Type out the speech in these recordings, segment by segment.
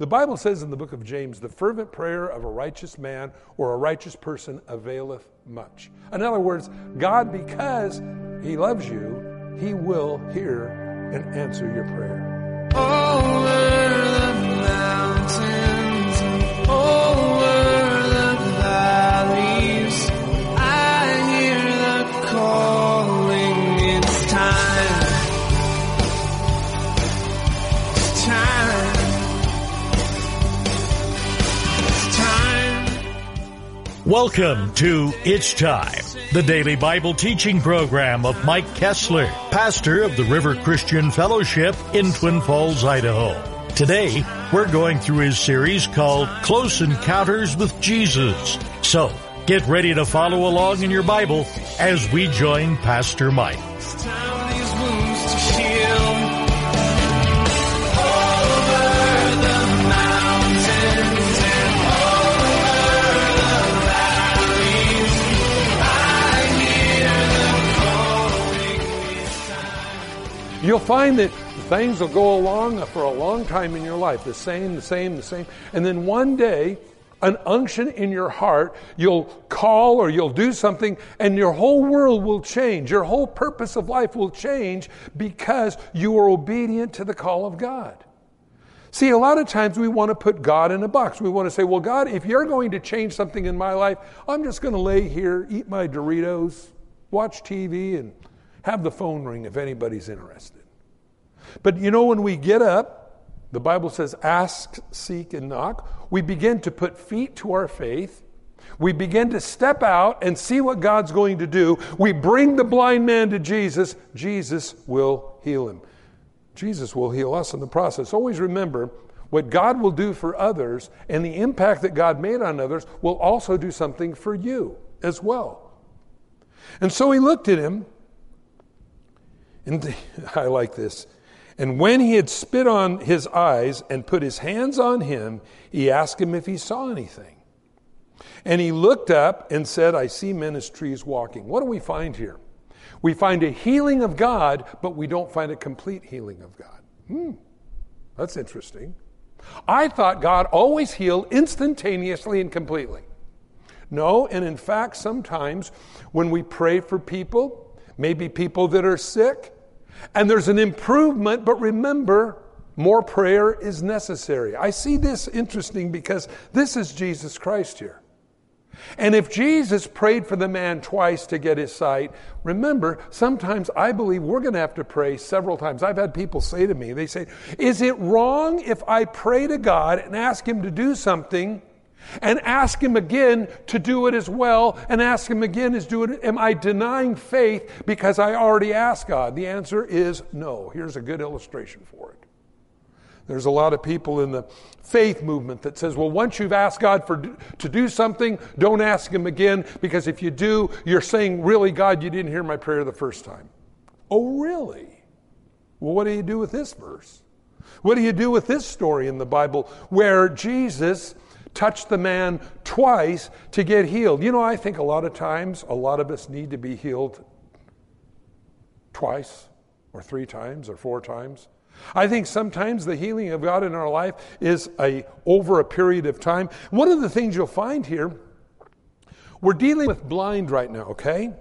The Bible says in the book of James, the fervent prayer of a righteous man or a righteous person availeth much. In other words, God, because he loves you, he will hear and answer your prayer. Over the mountains, over the valleys, I hear the calling, it's time. It's time. It's time. Welcome to It's Time, the daily Bible teaching program of Mike Kessler, pastor of the River Christian Fellowship in Twin Falls, Idaho. Today, we're going through his series called Close Encounters with Jesus. So, get ready to follow along in your Bible as we join Pastor Mike. It's time these wounds to heal. You'll find that things will go along for a long time in your life. The same. And then one day, an unction in your heart, you'll call or you'll do something and your whole world will change. Your whole purpose of life will change because you are obedient to the call of God. See, a lot of times we want to put God in a box. We want to say, well, God, if you're going to change something in my life, I'm just going to lay here, eat my Doritos, watch TV, and have the phone ring if anybody's interested. But you know, when we get up, the Bible says, ask, seek, and knock. We begin to put feet to our faith. We begin to step out and see what God's going to do. We bring the blind man to Jesus. Jesus will heal him. Jesus will heal us in the process. Always remember, what God will do for others and the impact that God made on others will also do something for you as well. And so he looked at him. And I like this. And when he had spit on his eyes and put his hands on him, he asked him if he saw anything. And he looked up and said, I see men as trees walking. What do we find here? We find a healing of God, but we don't find a complete healing of God. That's interesting. I thought God always healed instantaneously and completely. No, and in fact, sometimes when we pray for people, maybe people that are sick, and there's an improvement, but remember, more prayer is necessary. I see this interesting because this is Jesus Christ here. And if Jesus prayed for the man twice to get his sight, remember, sometimes I believe we're going to have to pray several times. I've had people say to me, they say, is it wrong if I pray to God and ask him to do something and ask him again to do it as well, and ask him again to do it? Am I denying faith because I already asked God? The answer is no. Here's a good illustration for it. There's a lot of people in the faith movement that says, well, once you've asked God to do something, don't ask him again, because if you do, you're saying, really, God, you didn't hear my prayer the first time. Oh, really? Well, what do you do with this verse? What do you do with this story in the Bible where Jesus touched the man twice to get healed? You know, I think a lot of times, a lot of us need to be healed twice or three times or four times. I think sometimes the healing of God in our life is over a period of time. One of the things you'll find here, we're dealing with blind right now, okay?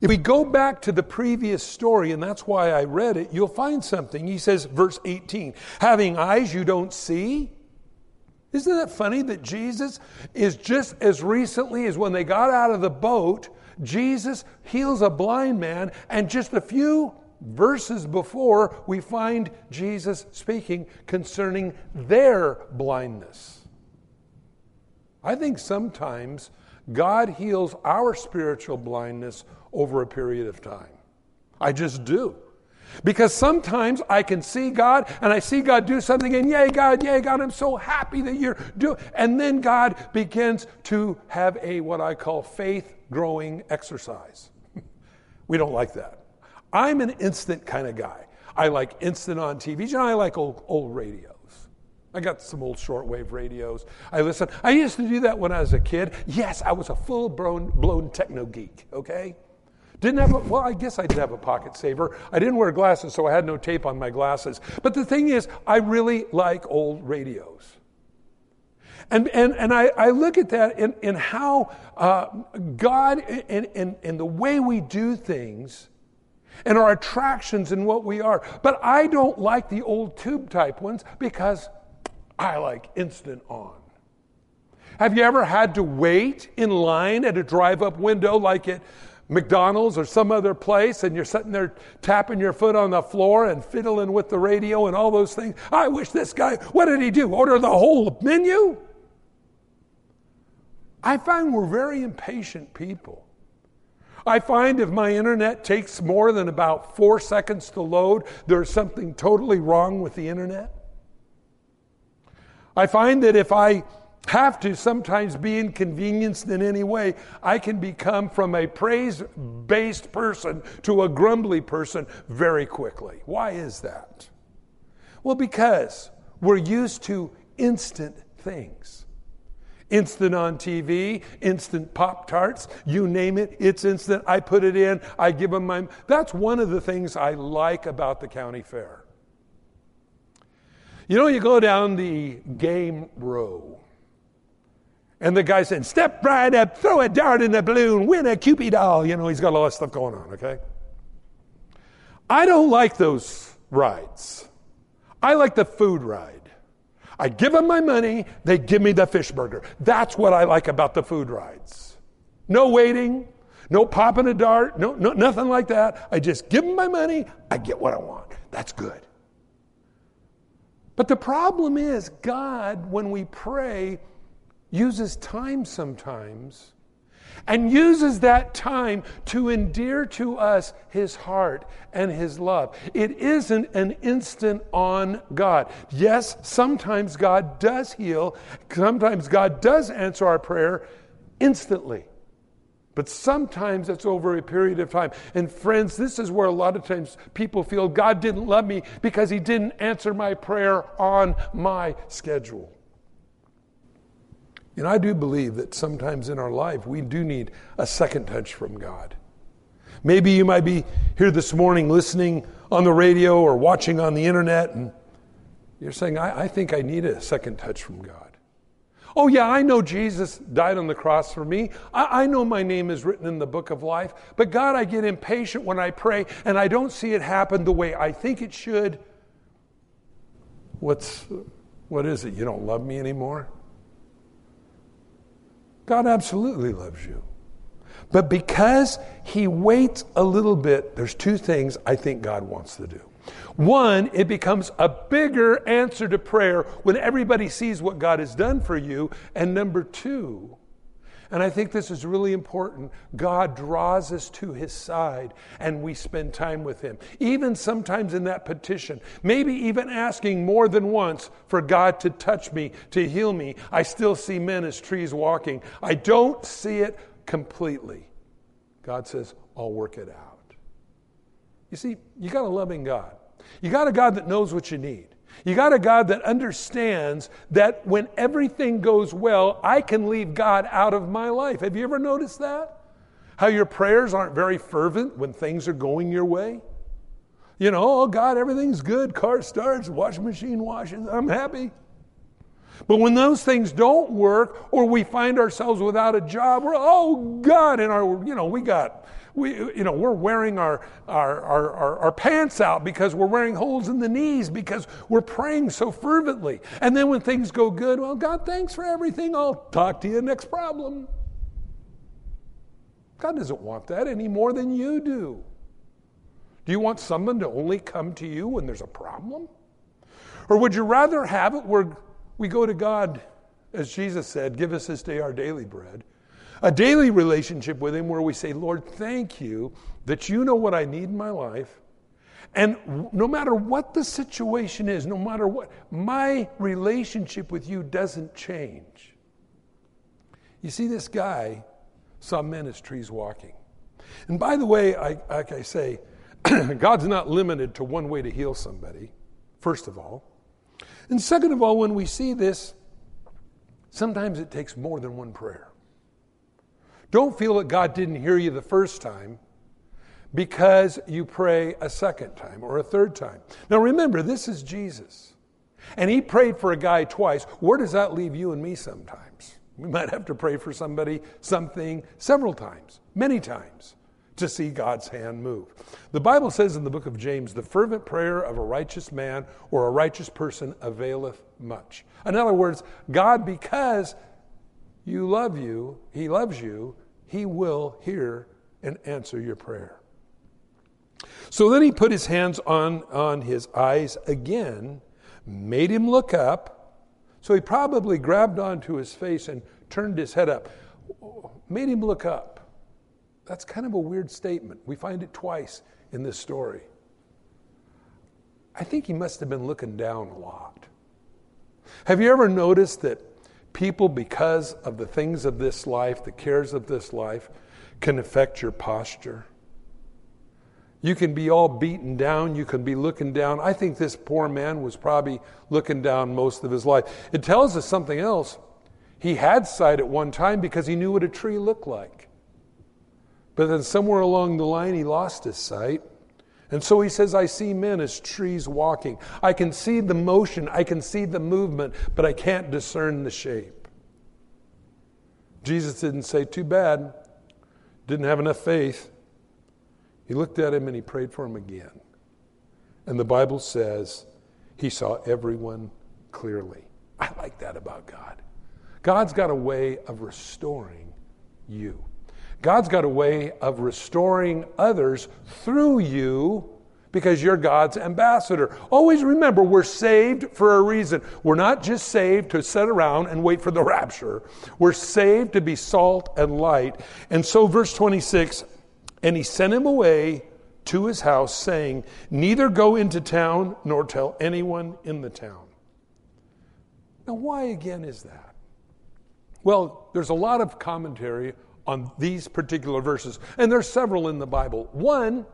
If we go back to the previous story, and that's why I read it, you'll find something. He says, verse 18, having eyes you don't see. Isn't that funny that Jesus is just as recently as when they got out of the boat, Jesus heals a blind man, and just a few verses before, we find Jesus speaking concerning their blindness. I think sometimes God heals our spiritual blindness over a period of time. I just do. Because sometimes I can see God, and I see God do something, and yay, God, I'm so happy that you're doing. And then God begins to have a, what I call, faith-growing exercise. We don't like that. I'm an instant kind of guy. I like instant on TV. You know, I like old radios. I got some old shortwave radios. I listen. I used to do that when I was a kid. Yes, I was a full-blown techno geek, okay? Didn't have a, well, I guess I did have a pocket saver. I didn't wear glasses, so I had no tape on my glasses. But the thing is, I really like old radios. And I look at that in how God and the way we do things and our attractions and what we are. But I don't like the old tube type ones because I like instant on. Have you ever had to wait in line at a drive-up window like at McDonald's or some other place, and you're sitting there tapping your foot on the floor and fiddling with the radio and all those things? I wish this guy, what did he do? Order the whole menu? I find we're very impatient people. I find if my internet takes more than about 4 seconds to load, there's something totally wrong with the internet. I find that if I have to sometimes be inconvenienced in any way, I can become from a praise-based person to a grumbly person very quickly. Why is that? Well, because we're used to instant things. Instant on TV, instant Pop-Tarts, you name it, it's instant. I put it in, I give them my... That's one of the things I like about the county fair. You know, you go down the game row, and the guy said, step right up, throw a dart in the balloon, win a Cupid doll. You know, he's got a lot of stuff going on, okay? I don't like those rides. I like the food ride. I give them my money, they give me the fish burger. That's what I like about the food rides. No waiting, no popping a dart, no nothing like that. I just give them my money, I get what I want. That's good. But the problem is, God, when we pray, uses time sometimes and uses that time to endear to us his heart and his love. It isn't an instant on God. Yes, sometimes God does heal. Sometimes God does answer our prayer instantly. But sometimes it's over a period of time. And friends, this is where a lot of times people feel God didn't love me because he didn't answer my prayer on my schedule. And I do believe that sometimes in our life, we do need a second touch from God. Maybe you might be here this morning listening on the radio or watching on the internet, and you're saying, I think I need a second touch from God. Oh yeah, I know Jesus died on the cross for me. I know my name is written in the book of life. But God, I get impatient when I pray, and I don't see it happen the way I think it should. What is it? You don't love me anymore? God absolutely loves you. But because he waits a little bit, there's two things I think God wants to do. One, it becomes a bigger answer to prayer when everybody sees what God has done for you. And number two, and I think this is really important, God draws us to his side and we spend time with him. Even sometimes in that petition, maybe even asking more than once for God to touch me, to heal me. I still see men as trees walking. I don't see it completely. God says, I'll work it out. You see, you got a loving God. You got a God that knows what you need. You got a God that understands that when everything goes well, I can leave God out of my life. Have you ever noticed that? How your prayers aren't very fervent when things are going your way? You know, oh God, everything's good. Car starts, washing machine washes. I'm happy. But when those things don't work or we find ourselves without a job, we're, oh God, and our, you know, we're wearing our pants out because we're wearing holes in the knees because we're praying so fervently. And then when things go good, well, God, thanks for everything. I'll talk to you next problem. God doesn't want that any more than you do. Do you want someone to only come to you when there's a problem? Or would you rather have it where we go to God, as Jesus said, give us this day our daily bread, a daily relationship with him where we say, Lord, thank you that you know what I need in my life. And no matter what the situation is, no matter what, my relationship with you doesn't change. You see, this guy saw men as trees walking. And by the way, like I say, God's not limited to one way to heal somebody, first of all. And second of all, when we see this, sometimes it takes more than one prayer. Don't feel that God didn't hear you the first time. because you pray a second time or a third time. Now remember, this is Jesus. And he prayed for a guy twice. Where does that leave you and me sometimes? We might have to pray for somebody, something, several times, many times, to see God's hand move. The Bible says in the book of James, the fervent prayer of a righteous man or a righteous person availeth much. In other words, God, because you love you, he loves you, he will hear and answer your prayer. So then he put his hands on his eyes again, made him look up. So he probably grabbed onto his face and turned his head up. Made him look up. That's kind of a weird statement. We find it twice in this story. I think he must have been looking down a lot. Have you ever noticed that people, because of the things of this life, the cares of this life, can affect your posture? You can be all beaten down. You can be looking down. I think this poor man was probably looking down most of his life. It tells us something else. He had sight at one time because he knew what a tree looked like. But then somewhere along the line, he lost his sight. And so he says, I see men as trees walking. I can see the motion. I can see the movement, but I can't discern the shape. Jesus didn't say, too bad. Didn't have enough faith. He looked at him and he prayed for him again. And the Bible says he saw everyone clearly. I like that about God. God's got a way of restoring you. God's got a way of restoring others through you because you're God's ambassador. Always remember, we're saved for a reason. We're not just saved to sit around and wait for the rapture. We're saved to be salt and light. And so verse 26, and he sent him away to his house saying, neither go into town nor tell anyone in the town. Now, why again is that? Well, there's a lot of commentary on these particular verses. And there's several in the Bible. One,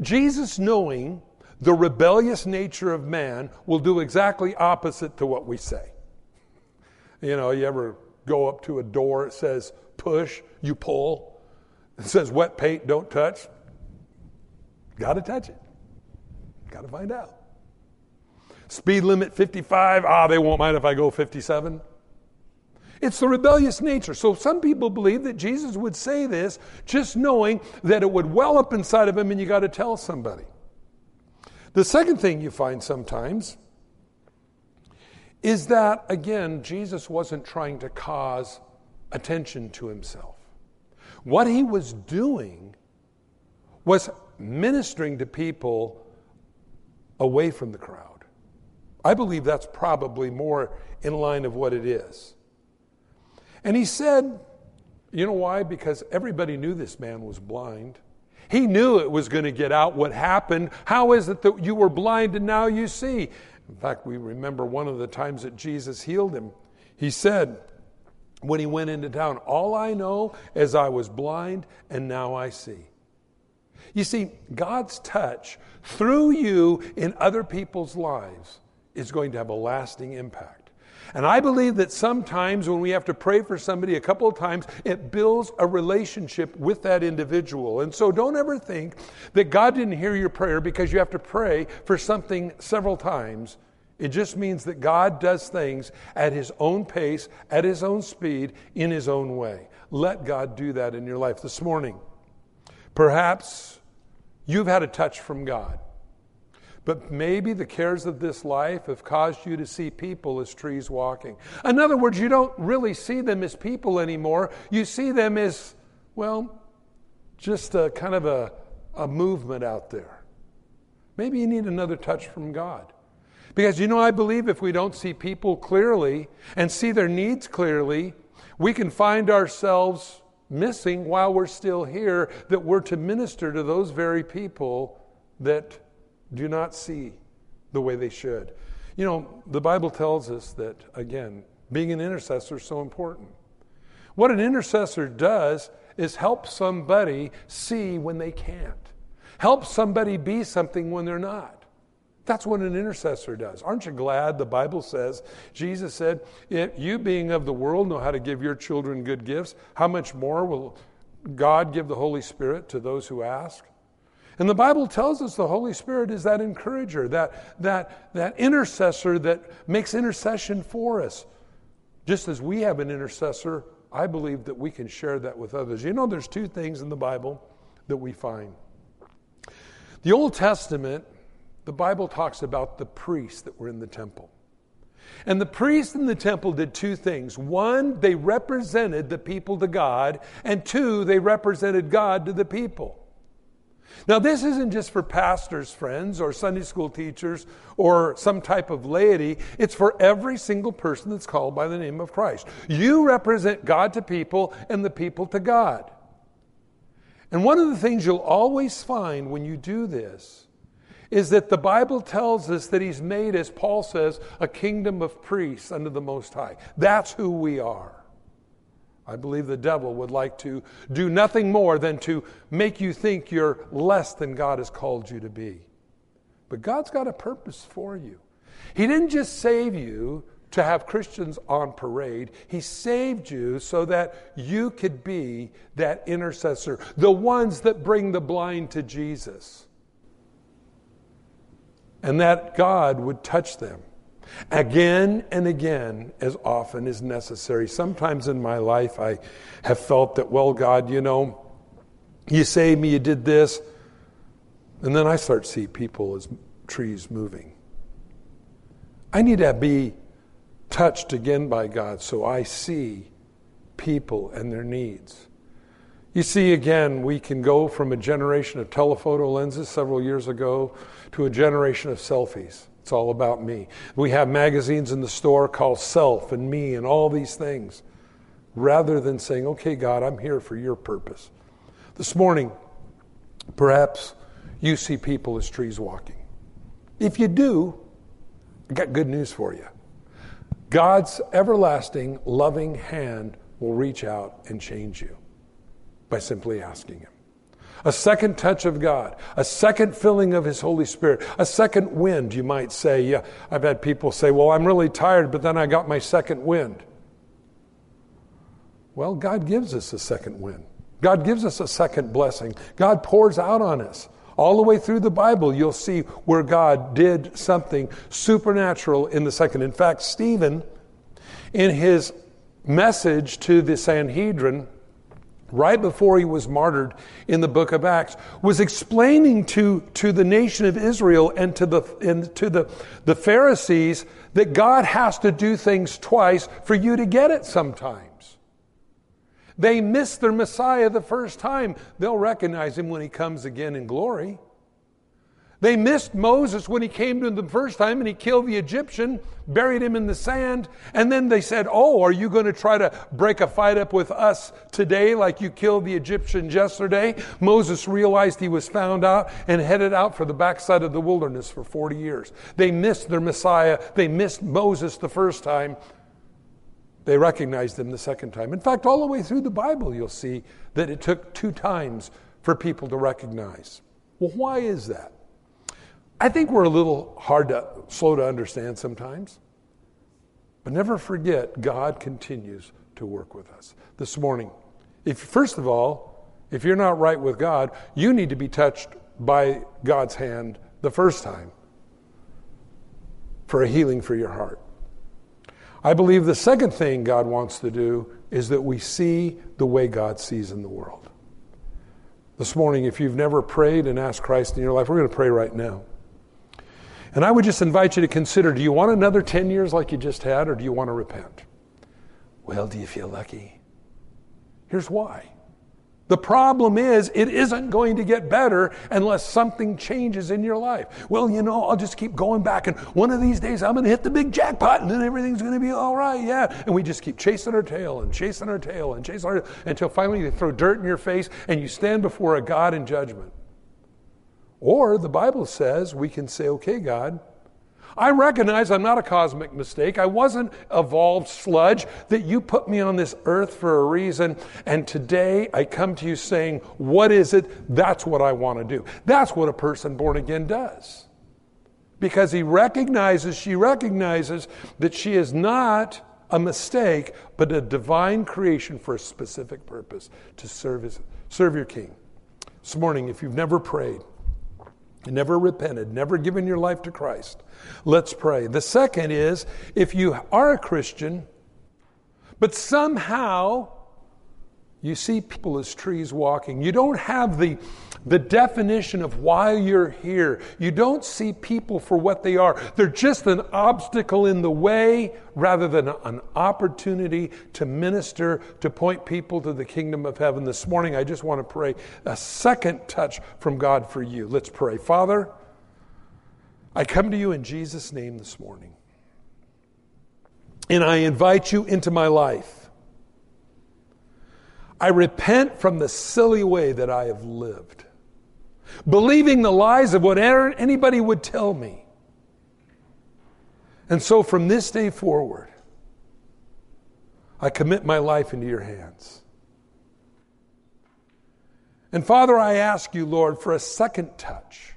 Jesus, knowing the rebellious nature of man, will do exactly opposite to what we say. You know, you ever go up to a door, it says push, you pull. It says wet paint, don't touch. Got to touch it. Got to find out. Speed limit 55. They won't mind if I go 57. It's the rebellious nature. So some people believe that Jesus would say this just knowing that it would well up inside of him and you got to tell somebody. The second thing you find sometimes is that, again, Jesus wasn't trying to cause attention to himself. What he was doing was ministering to people away from the crowd. I believe that's probably more in line of what it is. And he said, you know why? Because everybody knew this man was blind. He knew it was going to get out what happened. How is it that you were blind and now you see? In fact, we remember one of the times that Jesus healed him. He said, when he went into town, all I know is I was blind and now I see. You see, God's touch through you in other people's lives is going to have a lasting impact. And I believe that sometimes when we have to pray for somebody a couple of times, it builds a relationship with that individual. And so don't ever think that God didn't hear your prayer because you have to pray for something several times. It just means that God does things at his own pace, at his own speed, in his own way. Let God do that in your life. This morning, perhaps you've had a touch from God. But maybe the cares of this life have caused you to see people as trees walking. In other words, you don't really see them as people anymore. You see them as, well, just a kind of a movement out there. Maybe you need another touch from God. Because, you know, I believe if we don't see people clearly and see their needs clearly, we can find ourselves missing while we're still here that we're to minister to those very people that do not see the way they should. You know, the Bible tells us that, again, being an intercessor is so important. What an intercessor does is help somebody see when they can't. Help somebody be something when they're not. That's what an intercessor does. Aren't you glad the Bible says, Jesus said, if you being of the world know how to give your children good gifts, how much more will God give the Holy Spirit to those who ask? And the Bible tells us the Holy Spirit is that encourager, that intercessor that makes intercession for us. Just as we have an intercessor, I believe that we can share that with others. You know, there's two things in the Bible that we find. The Old Testament, the Bible talks about the priests that were in the temple. And the priests in the temple did two things. One, they represented the people to God. And two, they represented God to the people. Now, this isn't just for pastors' friends or Sunday school teachers or some type of laity. It's for every single person that's called by the name of Christ. You represent God to people and the people to God. And one of the things you'll always find when you do this is that the Bible tells us that he's made, as Paul says, a kingdom of priests under the Most High. That's who we are. I believe the devil would like to do nothing more than to make you think you're less than God has called you to be. But God's got a purpose for you. He didn't just save you to have Christians on parade. He saved you so that you could be that intercessor, the ones that bring the blind to Jesus. And that God would touch them again and again as often as necessary. Sometimes in my life I have felt that, well, God, you know, you saved me, you did this. And then I start to see people as trees moving. I need to be touched again by God so I see people and their needs. You see, again, we can go from a generation of telephoto lenses several years ago to a generation of selfies. It's all about me. We have magazines in the store called Self and Me and all these things, rather than saying, okay, God, I'm here for your purpose. This morning, perhaps you see people as trees walking. If you do, I got good news for you. God's everlasting, loving hand will reach out and change you by simply asking him. A second touch of God, a second filling of his Holy Spirit, a second wind, you might say. Yeah, I've had people say, well, I'm really tired, but then I got my second wind. Well, God gives us a second wind. God gives us a second blessing. God pours out on us. All the way through the Bible, you'll see where God did something supernatural in the second. In fact, Stephen, in his message to the Sanhedrin, right before he was martyred in the book of Acts, was explaining to the nation of Israel and to the Pharisees that God has to do things twice for you to get it sometimes. They missed their Messiah the first time. They'll recognize him when he comes again in glory. They missed Moses when he came to them the first time and he killed the Egyptian, buried him in the sand. And then they said, oh, are you going to try to break a fight up with us today like you killed the Egyptian yesterday? Moses realized he was found out and headed out for the backside of the wilderness for 40 years. They missed their Messiah. They missed Moses the first time. They recognized him the second time. In fact, all the way through the Bible, you'll see that it took two times for people to recognize. Well, why is that? I think we're a little slow to understand sometimes. But never forget, God continues to work with us. This morning, if you're not right with God, you need to be touched by God's hand the first time for a healing for your heart. I believe the second thing God wants to do is that we see the way God sees in the world. This morning, if you've never prayed and asked Christ in your life, we're going to pray right now. And I would just invite you to consider, do you want another 10 years like you just had, or do you want to repent? Well, do you feel lucky? Here's why. The problem is, it isn't going to get better unless something changes in your life. Well, you know, I'll just keep going back, and one of these days I'm going to hit the big jackpot, and then everything's going to be all right, yeah. And we just keep chasing our tail and chasing our tail and chasing our tail until finally they throw dirt in your face and you stand before a God in judgment. Or the Bible says we can say, okay, God, I recognize I'm not a cosmic mistake. I wasn't evolved sludge, that you put me on this earth for a reason. And today I come to you saying, what is it? That's what I want to do. That's what a person born again does. Because she recognizes that she is not a mistake, but a divine creation for a specific purpose, to serve your King. This morning, if you've never prayed, never repented, never given your life to Christ, let's pray. The second is, if you are a Christian, but somehow you see people as trees walking. You don't have the definition of why you're here. You don't see people for what they are. They're just an obstacle in the way rather than an opportunity to minister, to point people to the kingdom of heaven. This morning, I just want to pray a second touch from God for you. Let's pray. Father, I come to you in Jesus' name this morning. And I invite you into my life. I repent from the silly way that I have lived, believing the lies of what anybody would tell me. And so from this day forward, I commit my life into your hands. And Father, I ask you, Lord, for a second touch,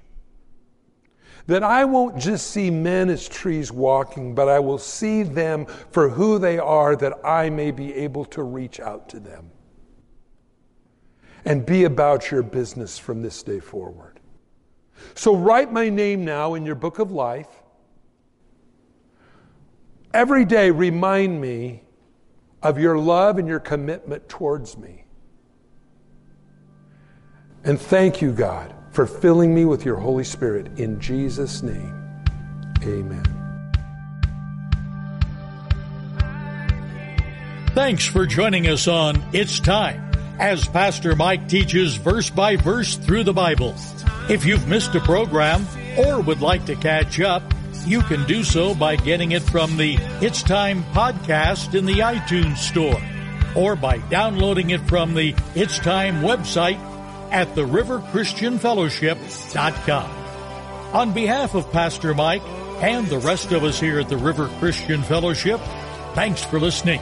that I won't just see men as trees walking, but I will see them for who they are, that I may be able to reach out to them and be about your business from this day forward. So write my name now in your book of life. Every day remind me of your love and your commitment towards me. And thank you, God, for filling me with your Holy Spirit. In Jesus' name, amen. Thanks for joining us on It's Time, as Pastor Mike teaches verse by verse through the Bible. If you've missed a program or would like to catch up, you can do so by getting it from the It's Time podcast in the iTunes Store, or by downloading it from the It's Time website at theriverchristianfellowship.com. On behalf of Pastor Mike and the rest of us here at the River Christian Fellowship, thanks for listening,